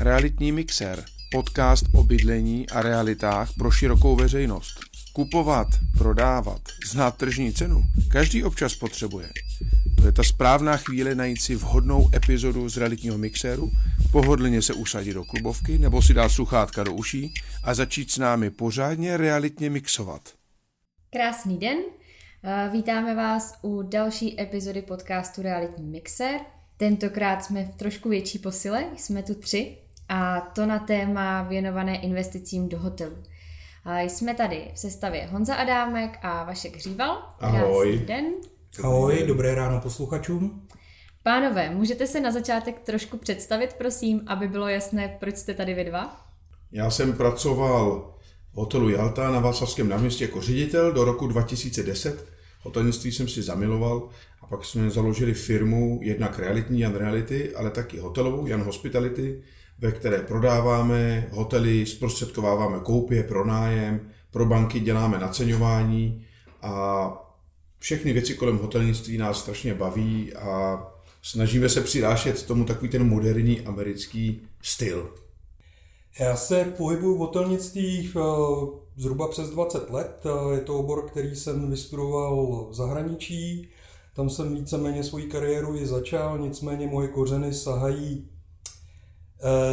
Realitní Mixer, podcast o bydlení a realitách pro širokou veřejnost. Kupovat, prodávat, znát tržní cenu, každý občas potřebuje. To je ta správná chvíle najít si vhodnou epizodu z Realitního Mixeru, pohodlně se usadit do klubovky nebo si dát sluchátka do uší a začít s námi pořádně realitně mixovat. Krásný den, vítáme vás u další epizody podcastu Realitní Mixer. Tentokrát jsme v trošku větší posile, jsme tu 3 a to na téma věnované investicím do hotelu. Jsme tady v sestavě Honza Adámek a Vašek Hříval. Ahoj. Krásný den. Ahoj, dobré ráno posluchačům. Pánové, můžete se na začátek trošku představit, prosím, aby bylo jasné, proč jste tady vy dva? Já jsem pracoval v hotelu Jalta na Václavském náměstí jako ředitel do roku 2010. Hotelnictví jsem si zamiloval a pak jsme založili firmu jednak realitní Jan Reality, ale taky hotelovou Jan Hospitality, ve které prodáváme hotely, zprostředkováváme koupě, pronájem, pro banky děláme naceňování a všechny věci kolem hotelnictví nás strašně baví a snažíme se přirášet tomu takový ten moderní americký styl. Já se pohybuju v hotelnictví zhruba přes 20 let. Je to obor, který jsem vystudoval v zahraničí. Tam jsem víceméně svoji kariéru i začal, nicméně moje kořeny sahají,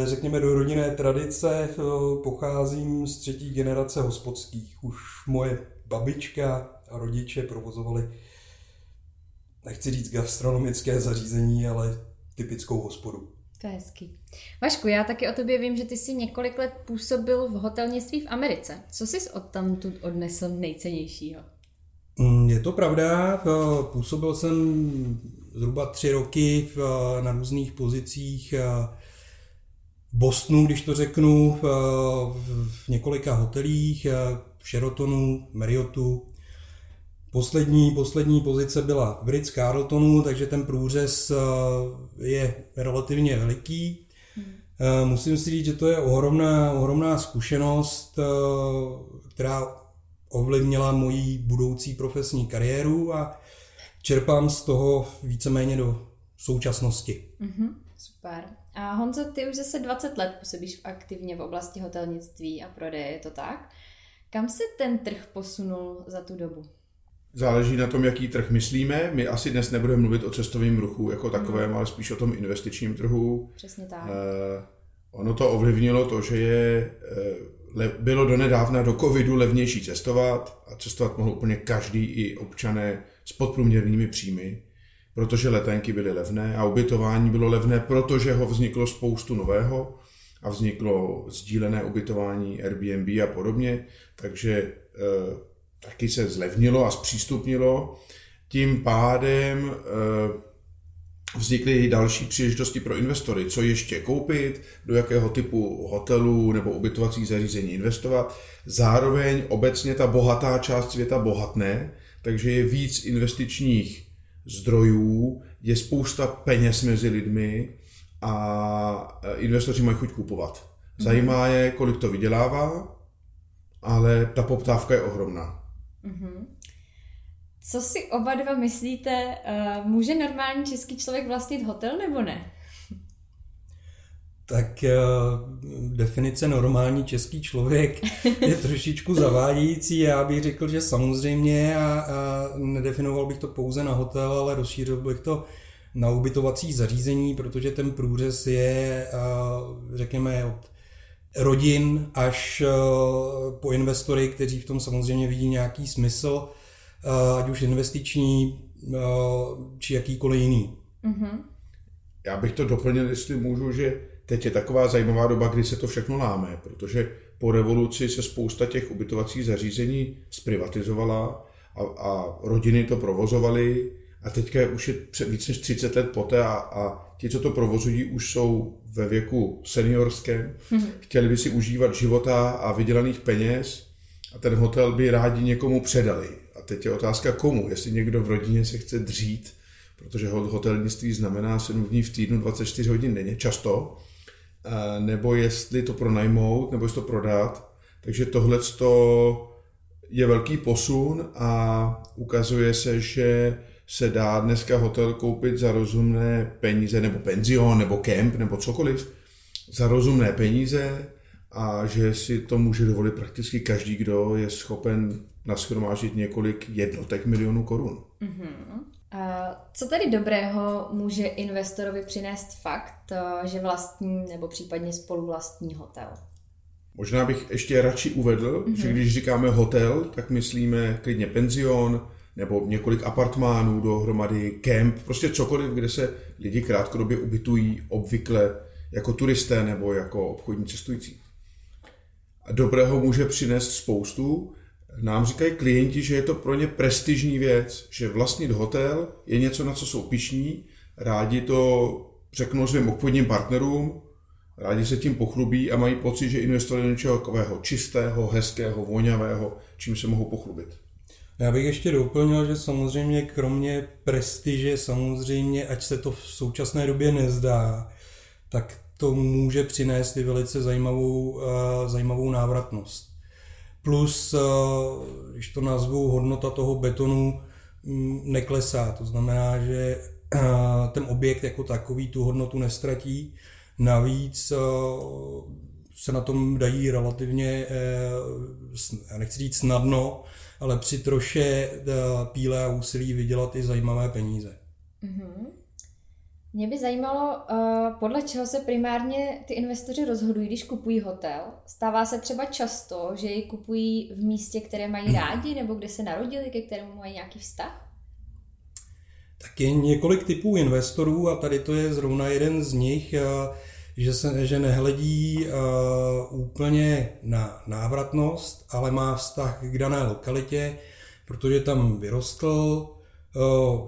řekněme, do rodinné tradice. Pocházím z 3. generace hospodských. Už moje babička a rodiče provozovali, nechci říct gastronomické zařízení, ale typickou hospodu. To je hezký. Vašku, já taky o tobě vím, že ty jsi několik let působil v hotelnictví v Americe. Co jsi odtamtud odnesl nejcennějšího? Je to pravda, působil jsem zhruba 3 roky na různých pozicích v Bostonu, když to řeknu, v několika hotelích, v Sheratonu, Marriottu. Poslední pozice byla v Ritz-Carltonu, takže ten průřez je relativně veliký. Musím si říct, že to je ohromná zkušenost, která ovlivnila moji budoucí profesní kariéru a čerpám z toho víceméně do současnosti. Super. A Honzo, ty už zase 20 let působíš aktivně v oblasti hotelnictví a prodeje, je to tak? Kam se ten trh posunul za tu dobu? Záleží na tom, jaký trh myslíme. My asi dnes nebudeme mluvit o cestovním ruchu jako takovém, ale spíš o tom investičním trhu. Přesně tak. Ono to ovlivnilo to, že bylo donedávna do covidu levnější cestovat a cestovat mohl úplně každý, i občané s podprůměrnými příjmy, protože letenky byly levné a ubytování bylo levné, protože ho vzniklo spoustu nového a vzniklo sdílené ubytování Airbnb a podobně, takže taky se zlevnilo a zpřístupnilo. Tím pádem vznikly další příležitosti pro investory, co ještě koupit, do jakého typu hotelů nebo ubytovacích zařízení investovat. Zároveň obecně ta bohatá část světa bohatne, takže je víc investičních zdrojů, je spousta peněz mezi lidmi a investoři mají chuť kupovat. Zajímá je, kolik to vydělává, ale ta poptávka je ohromná. Co si oba dva myslíte, může normální český člověk vlastnit hotel nebo ne? Tak definice normální český člověk je trošičku zavádějící. Já bych řekl, že samozřejmě a nedefinoval bych to pouze na hotel, ale rozšířil bych to na ubytovací zařízení, protože ten průřez je, řekněme, od rodin až po investory, kteří v tom samozřejmě vidí nějaký smysl, ať už investiční, či jakýkoliv jiný. Já bych to doplnil, jestli můžu, že teď je taková zajímavá doba, kdy se to všechno láme, protože po revoluci se spousta těch ubytovacích zařízení zprivatizovala a rodiny to provozovaly a teďka už je víc než 30 let poté a ti, co to provozují, už jsou ve věku seniorském, chtěli by si užívat života a vydělaných peněz a ten hotel by rádi někomu předali. A teď je otázka komu, jestli někdo v rodině se chce dřít, protože hotelnictví znamená 7 dní v týdnu, 24 hodin denně, často, nebo jestli to pronajmout, nebo jestli to prodat. Takže tohle je velký posun a ukazuje se, že se dá dneska hotel koupit za rozumné peníze, nebo penzion, nebo kemp, nebo cokoliv, za rozumné peníze a že si to může dovolit prakticky každý, kdo je schopen nashromáždit několik jednotek milionů korun. Mm-hmm. Co tedy dobrého může investorovi přinést fakt, že vlastní nebo případně spoluvlastní hotel? Možná bych ještě radši uvedl, že když říkáme hotel, tak myslíme klidně penzion nebo několik apartmánů dohromady, kemp, prostě cokoliv, kde se lidi krátkodobě ubytují obvykle jako turisté nebo jako obchodní cestující. A dobrého může přinést spoustu. Nám říkají klienti, že je to pro ně prestižní věc, že vlastnit hotel je něco, na co jsou pyšní, rádi to řeknou svým obchodním partnerům, rádi se tím pochlubí a mají pocit, že investovali do něčeho takového čistého, hezkého, voňavého, čím se mohou pochlubit. Já bych ještě doplnil, že samozřejmě kromě prestiže, samozřejmě, ať se to v současné době nezdá, tak to může přinést i velice zajímavou návratnost. Plus, když to nazvu, hodnota toho betonu neklesá. To znamená, že ten objekt jako takový tu hodnotu nestratí. Navíc se na tom dají relativně, nechci říct snadno, ale při troše píle a úsilí vydělat i zajímavé peníze. Mm-hmm. Mě by zajímalo, podle čeho se primárně ty investoři rozhodují, když kupují hotel. Stává se třeba často, že ji kupují v místě, které mají rádi, nebo kde se narodili, ke kterému mají nějaký vztah? Tak je několik typů investorů a tady to je zrovna jeden z nich, že nehledí úplně na návratnost, ale má vztah k dané lokalitě, protože tam vyrostl,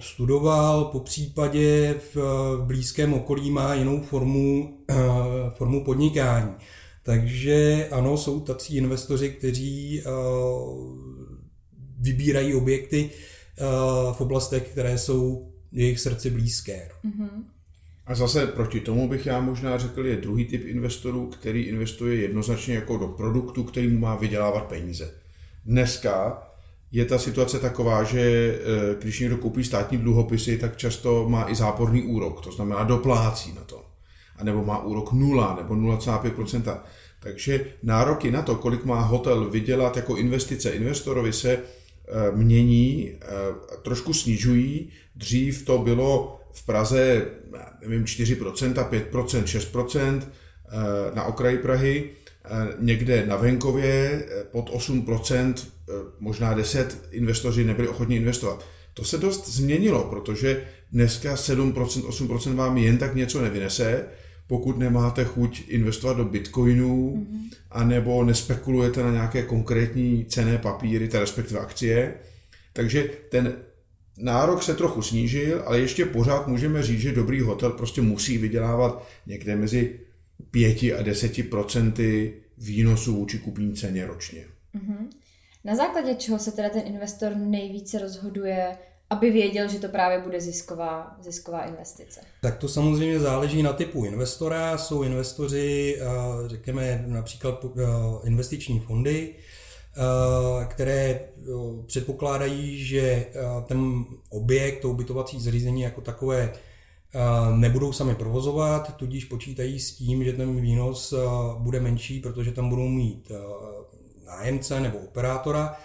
studoval, popřípadě v blízkém okolí má jinou formu podnikání. Takže ano, jsou tací investoři, kteří vybírají objekty v oblastech, které jsou jejich srdci blízké. Mm-hmm. A zase proti tomu bych já možná řekl, je druhý typ investorů, který investuje jednoznačně jako do produktu, který mu má vydělávat peníze. Dneska je ta situace taková, že když někdo koupí státní dluhopisy, tak často má i záporný úrok, to znamená doplácí na to. A nebo má úrok 0 nebo 0,5%. Takže nároky na to, kolik má hotel vydělat jako investice investorovi, se mění, trošku snižují. Dřív to bylo v Praze, nevím, 4%, 5%, 6% na okraji Prahy. Někde na venkově pod 8%, možná 10 investoři nebyli ochotní investovat. To se dost změnilo, protože dneska 7%, 8% vám jen tak něco nevynese, pokud nemáte chuť investovat do bitcoinů, anebo nespekulujete na nějaké konkrétní cenné papíry, teda respektive akcie. Takže ten nárok se trochu snížil, ale ještě pořád můžeme říct, že dobrý hotel prostě musí vydělávat někde mezi 5% a 10% výnosů vůči kupní ceně ročně. Uhum. Na základě čeho se teda ten investor nejvíce rozhoduje, aby věděl, že to právě bude zisková investice? Tak to samozřejmě záleží na typu investora. Jsou investoři, řekněme například investiční fondy, které předpokládají, že ten objekt, to ubytovací zařízení jako takové, nebudou sami provozovat, tudíž počítají s tím, že ten výnos bude menší, protože tam budou mít nájemce nebo operátora,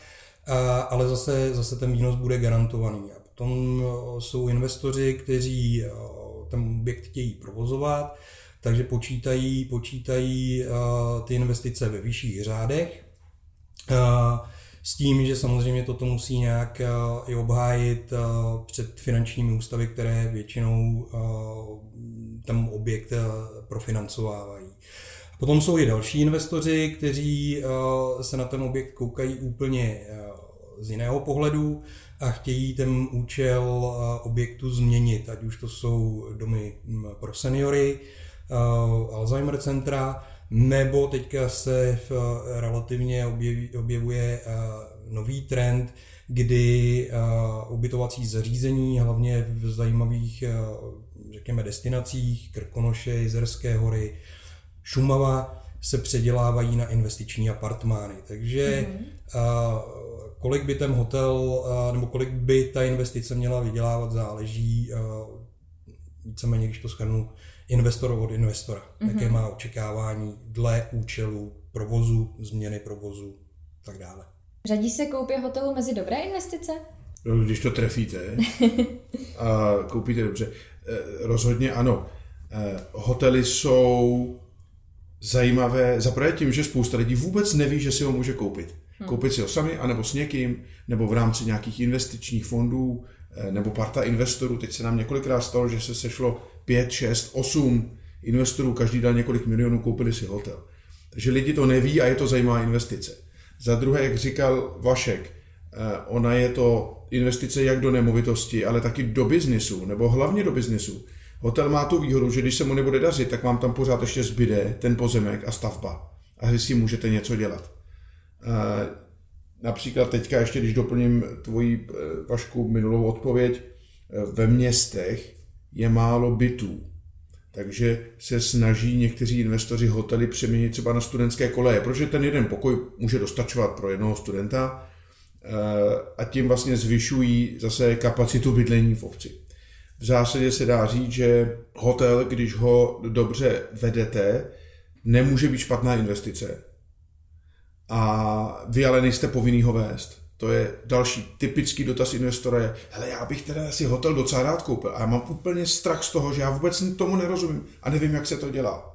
ale zase ten výnos bude garantovaný. A potom jsou investoři, kteří ten objekt chtějí provozovat, takže počítají ty investice ve vyšších řádech, s tím, že samozřejmě toto musí nějak i obhájit před finančními ústavy, které většinou ten objekt profinancovávají. Potom jsou i další investoři, kteří se na ten objekt koukají úplně z jiného pohledu a chtějí ten účel objektu změnit, ať už to jsou domy pro seniory, Alzheimer centra, nebo teďka se relativně objevuje nový trend, kdy ubytovací zařízení, hlavně v zajímavých, řekněme, destinacích, Krkonoše, Jizerské hory, Šumava, se předělávají na investiční apartmány. Takže kolik by ten hotel, nebo kolik by ta investice měla vydělávat, záleží víceméně, když to shrnu, investor od investora, jaké má očekávání dle účelu provozu, změny provozu a tak dále. Řadí se koupě hotelu mezi dobré investice? No, když to trefíte a koupíte dobře. Rozhodně ano. Hotely jsou zajímavé zaprvé tím, že spousta lidí vůbec neví, že si ho může koupit. Koupit si ho sami, anebo s někým, nebo v rámci nějakých investičních fondů, nebo parta investorů. Teď se nám několikrát stalo, že se sešlo 5, 6, 8 investorů, každý dal několik milionů, koupili si hotel. Takže lidi to neví a je to zajímavá investice. Za druhé, jak říkal Vašek, ona je to investice jak do nemovitosti, ale taky do biznisu, nebo hlavně do biznisu. Hotel má tu výhodu, že když se mu nebude dařit, tak vám tam pořád ještě zbyde ten pozemek a stavba. A vy si můžete něco dělat. Například teďka ještě, když doplním tvoji, Vašku, minulou odpověď, ve městech je málo bytů. Takže se snaží někteří investoři hotely přeměnit třeba na studentské koleje, protože ten jeden pokoj může dostačovat pro jednoho studenta a tím vlastně zvyšují zase kapacitu bydlení v obci. V zásadě se dá říct, že hotel, když ho dobře vedete, nemůže být špatná investice. A vy ale nejste povinný ho vést. To je další typický dotaz investora je, hele, já bych teda si hotel docela rád koupil a já mám úplně strach z toho, že já vůbec tomu nerozumím a nevím, jak se to dělá.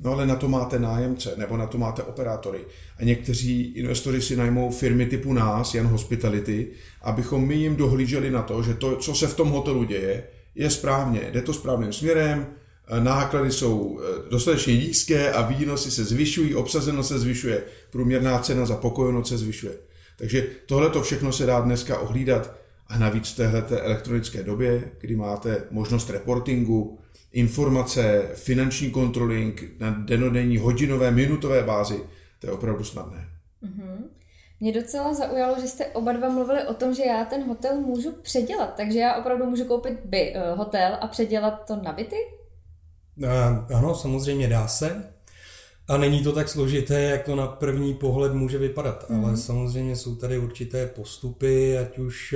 No ale na to máte nájemce nebo na to máte operátory. A někteří investoři si najmou firmy typu nás, Jan Hospitality, abychom my jim dohlíželi na to, že to, co se v tom hotelu děje, je správně, jde to správným směrem, náklady jsou dostatečně nízké a výnosy se zvyšují, obsazenost se zvyšuje, průměrná cena za pokojenost se zvyšuje. Takže tohleto všechno se dá dneska ohlídat a navíc v téhleté elektronické době, kdy máte možnost reportingu, informace, finanční controlling na dennodenní hodinové, minutové bázi, to je opravdu snadné. Mě docela zaujalo, že jste oba dva mluvili o tom, že já ten hotel můžu předělat, takže já opravdu můžu koupit hotel a předělat to na byty? Ano, samozřejmě dá se. A není to tak složité, jak to na první pohled může vypadat, ale samozřejmě jsou tady určité postupy, ať už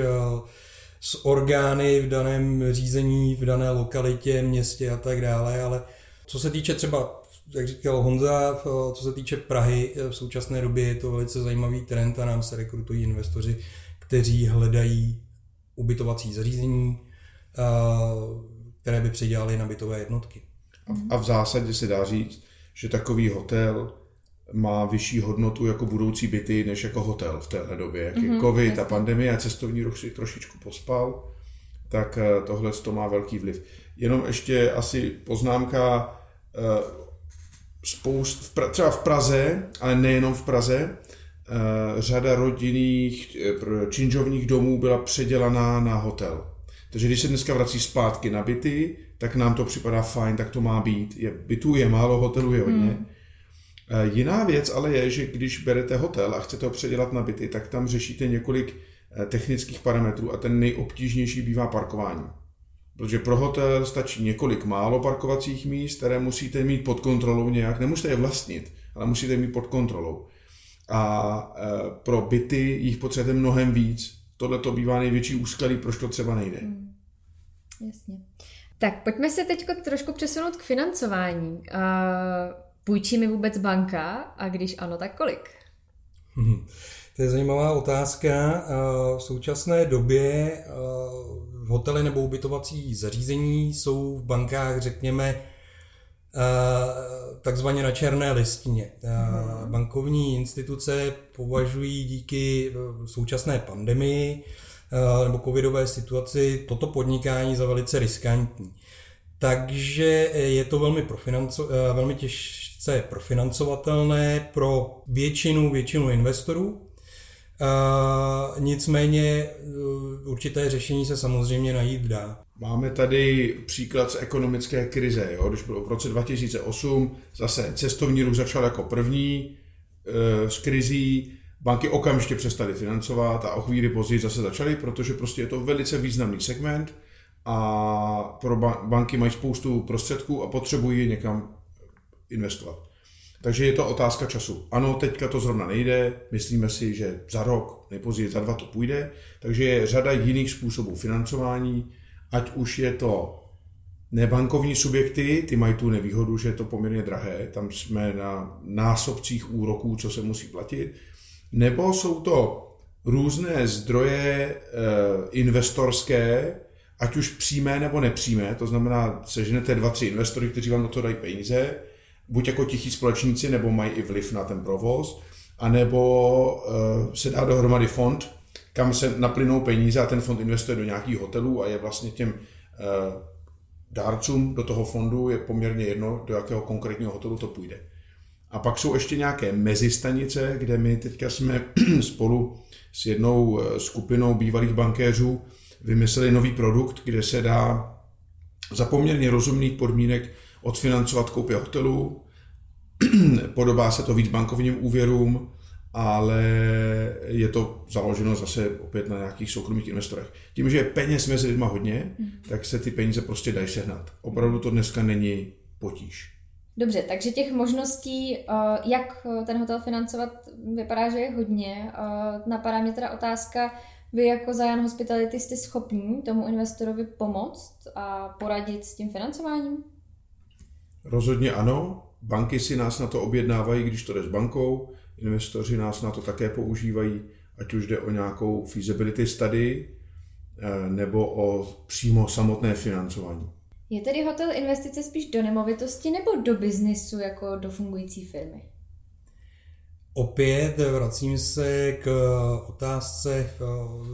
s orgány v daném řízení, v dané lokalitě, městě a tak dále, ale co se týče třeba, jak říkal Honza, co se týče Prahy, v současné době je to velice zajímavý trend a nám se rekrutují investoři, kteří hledají ubytovací zařízení, které by předělali na bytové jednotky. A v zásadě se dá říct, že takový hotel má vyšší hodnotu jako budoucí byty, než jako hotel v téhle době. Jak je covid a pandemie a cestovní ruch si trošičku pospal, tak tohle to má velký vliv. Jenom ještě asi poznámka, třeba v Praze, ale nejenom v Praze, řada rodinných činžovních domů byla předělaná na hotel. Takže když se dneska vrací zpátky na byty, tak nám to připadá fajn, tak to má být. Bytů je málo, hotelů je hodně. Jiná věc ale je, že když berete hotel a chcete ho předělat na byty, tak tam řešíte několik technických parametrů a ten nejobtížnější bývá parkování. Protože pro hotel stačí několik málo parkovacích míst, které musíte mít pod kontrolou nějak. Nemusíte je vlastnit, ale musíte je mít pod kontrolou. A pro byty jich potřebujete mnohem víc. Tohle to bývá největší úskalí, proč to třeba nejde. Jasně. Tak pojďme se teď trošku přesunout k financování. Půjčí mi vůbec banka a když ano, tak kolik? To je zajímavá otázka. V současné době hotely nebo ubytovací zařízení jsou v bankách, řekněme, takzvaně na černé listině. Bankovní instituce považují díky současné pandemii nebo covidové situaci toto podnikání za velice riskantní. Takže je to velmi těžce profinancovatelné pro většinu investorů. Nicméně určité řešení se samozřejmě najít dá. Máme tady příklad z ekonomické krize. Jo? Když v roce 2008 zase cestovní ruch začal jako první s krizí, banky okamžitě přestaly financovat a o chvíli později zase začaly, protože prostě je to velice významný segment a pro banky mají spoustu prostředků a potřebují je někam investovat. Takže je to otázka času. Ano, teďka to zrovna nejde, myslíme si, že za rok, nejpozději za 2 to půjde, takže je řada jiných způsobů financování, ať už je to Nebankovní subjekty, ty mají tu nevýhodu, že je to poměrně drahé, tam jsme na násobcích úroků, co se musí platit, nebo jsou to různé zdroje investorské, ať už přímé nebo nepřímé, to znamená, seženete 2-3 investory, kteří vám na to dají peníze, buď jako tichí společníci, nebo mají i vliv na ten provoz, anebo se dá dohromady fond, kam se naplynou peníze a ten fond investuje do nějakých hotelů a je vlastně těm dárcům do toho fondu je poměrně jedno, do jakého konkrétního hotelu to půjde. A pak jsou ještě nějaké mezistanice, kde my teďka jsme spolu s jednou skupinou bývalých bankéřů vymysleli nový produkt, kde se dá za poměrně rozumných podmínek odfinancovat koupě hotelu, podobá se to víc bankovním úvěrům, ale je to založeno zase opět na nějakých soukromých investorech. Tím, že je peněz mezi lidma hodně, tak se ty peníze prostě dají sehnat. Opravdu to dneska není potíž. Dobře, takže těch možností, jak ten hotel financovat, vypadá, že je hodně. Napadá mě teda otázka, vy jako za Jan Hospitality jste schopní tomu investorovi pomoct a poradit s tím financováním? Rozhodně ano. Banky si nás na to objednávají, když to jde s bankou. Investoři nás na to také používají, ať už jde o nějakou feasibility study nebo o přímo samotné financování. Je tedy hotel investice spíš do nemovitosti nebo do biznesu jako do fungující firmy? Opět vracím se k otázce,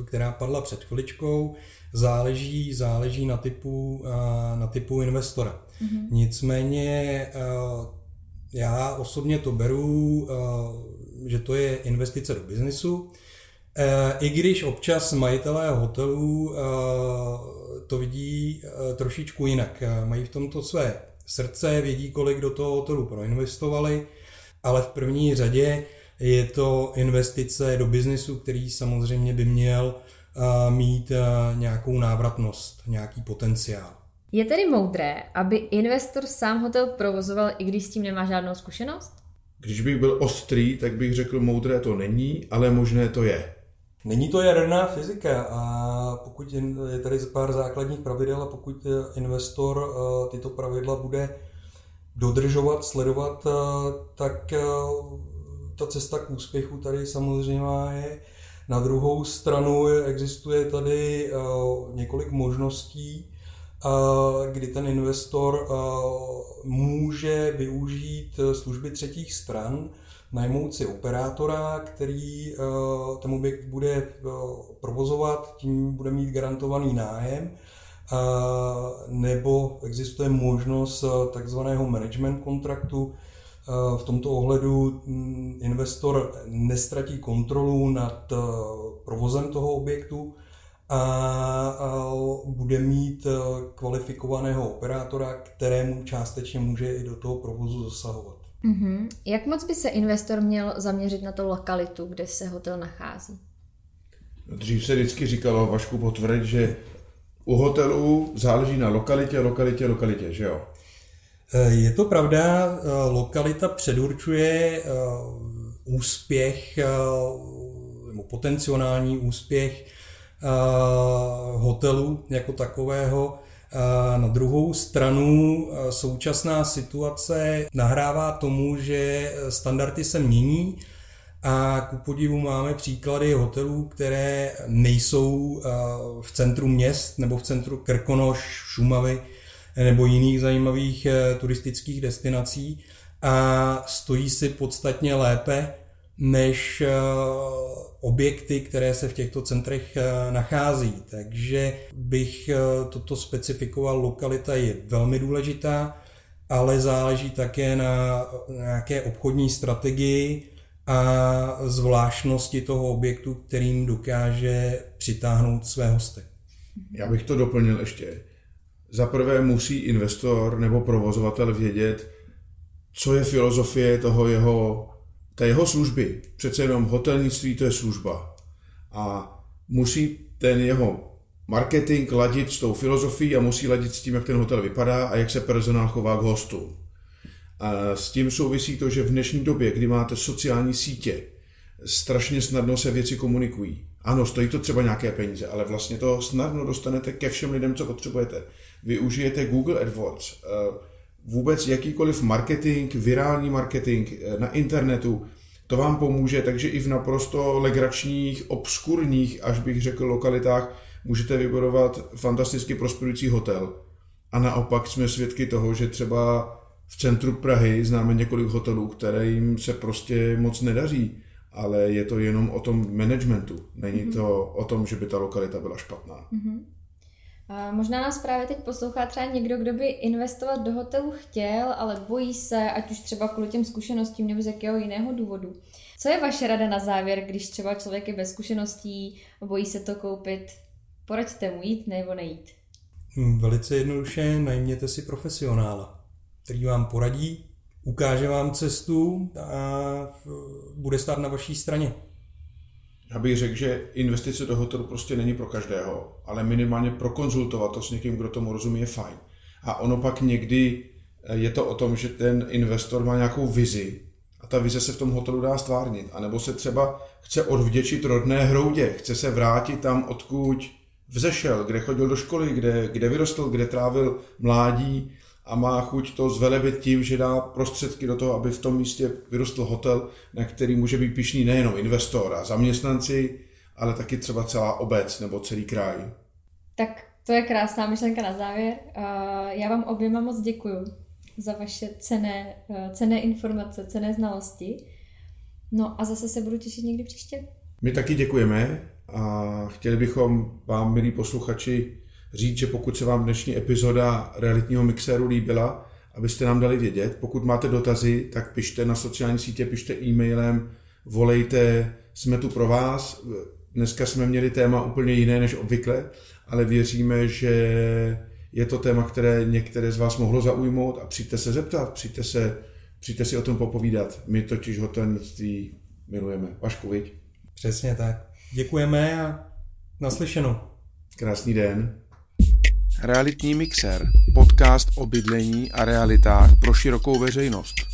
která padla před chviličkou. Záleží na typu investora. Mm-hmm. Nicméně já osobně to beru, že to je investice do biznesu. I když občas majitelé hotelů to vidí trošičku jinak. Mají v tomto své srdce, vědí, kolik do toho hotelu proinvestovali, ale v první řadě je to investice do biznesu, který samozřejmě by měl mít nějakou návratnost, nějaký potenciál. Je tedy moudré, aby investor sám hotel provozoval, i když s tím nemá žádnou zkušenost? Když bych byl ostrý, tak bych řekl, moudré to není, ale možné to je. Není to jaderná fyzika a pokud je tady pár základních pravidel a pokud investor tyto pravidla bude dodržovat, sledovat, tak ta cesta k úspěchu tady samozřejmě je. Na druhou stranu existuje tady několik možností, kdy ten investor může využít služby třetích stran, najmout si operátora, který ten objekt bude provozovat, tím bude mít garantovaný nájem, nebo existuje možnost takzvaného management kontraktu. V tomto ohledu investor nestratí kontrolu nad provozem toho objektu a bude mít kvalifikovaného operátora, kterému částečně může i do toho provozu zasahovat. Mm-hmm. Jak moc by se investor měl zaměřit na tu lokalitu, kde se hotel nachází? Dřív se vždycky říkalo, Vašku potvrď, že u hotelů záleží na lokalitě, že jo? Je to pravda, lokalita předurčuje úspěch, nebo potenciální úspěch hotelu jako takového. Na druhou stranu současná situace nahrává tomu, že standardy se mění a ku podivu máme příklady hotelů, které nejsou v centru měst nebo v centru Krkonoš, Šumavy nebo jiných zajímavých turistických destinací a stojí si podstatně lépe než objekty, které se v těchto centrech nachází. Takže bych toto specifikoval, lokalita je velmi důležitá, ale záleží také na nějaké obchodní strategii a zvláštnosti toho objektu, kterým dokáže přitáhnout své hosty. Já bych to doplnil ještě. Za prvé musí investor nebo provozovatel vědět, co je filozofie toho jeho služby. Přece jenom hotelnictví to je služba. A musí ten jeho marketing ladit s tou filozofií a musí ladit s tím, jak ten hotel vypadá a jak se personál chová k hostům. A s tím souvisí to, že v dnešní době, kdy máte sociální sítě, strašně snadno se věci komunikují. Ano, stojí to třeba nějaké peníze, ale vlastně to snadno dostanete ke všem lidem, co potřebujete. Využijete Google AdWords, vůbec jakýkoliv marketing, virální marketing na internetu, to vám pomůže, takže i v naprosto legračních, obskurních, až bych řekl, lokalitách můžete vybudovat fantasticky prosperující hotel. A naopak jsme svědky toho, že třeba v centru Prahy známe několik hotelů, které jim se prostě moc nedaří, ale je to jenom o tom managementu. Není to o tom, že by ta lokalita byla špatná. Možná nás právě teď poslouchá třeba někdo, kdo by investovat do hotelu chtěl, ale bojí se, ať už třeba kvůli těm zkušenostím nebo z jakého jiného důvodu. Co je vaše rada na závěr, když třeba člověk je bez zkušeností, bojí se to koupit? Poraďte mu jít nebo nejít? Velice jednoduše, najměte si profesionála, který vám poradí, ukáže vám cestu a bude stát na vaší straně. Já bych řekl, že investice do hotelu prostě není pro každého, ale minimálně prokonzultovat to s někým, kdo tomu rozumí, je fajn. A ono pak někdy je to o tom, že ten investor má nějakou vizi a ta vize se v tom hotelu dá stvárnit. A nebo se třeba chce odvděčit rodné hroudě, chce se vrátit tam, odkud vzešel, kde chodil do školy, kde vyrostl, kde trávil mládí a má chuť to zvelebit tím, že dá prostředky do toho, aby v tom místě vyrostl hotel, na který může být pyšný nejenom investor a zaměstnanci, ale taky třeba celá obec nebo celý kraj. Tak to je krásná myšlenka na závěr. Já vám oběma moc děkuju za vaše cenné informace, cenné znalosti. No a zase se budu těšit někdy příště. My taky děkujeme a chtěli bychom vám, milí posluchači, říct, že pokud se vám dnešní epizoda Realitního mixéru líbila, abyste nám dali vědět. Pokud máte dotazy, tak pište na sociální sítě, pište e-mailem, volejte, jsme tu pro vás. Dneska jsme měli téma úplně jiné než obvykle, ale věříme, že je to téma, které některé z vás mohlo zaujmout a přijďte se zeptat, přijďte si o tom popovídat. My totiž hotelnictví milujeme. Vašku, viď? Přesně tak. Děkujeme a naslyšenou. Krásný den. Realitní mixer, podcast o bydlení a realitách pro širokou veřejnost.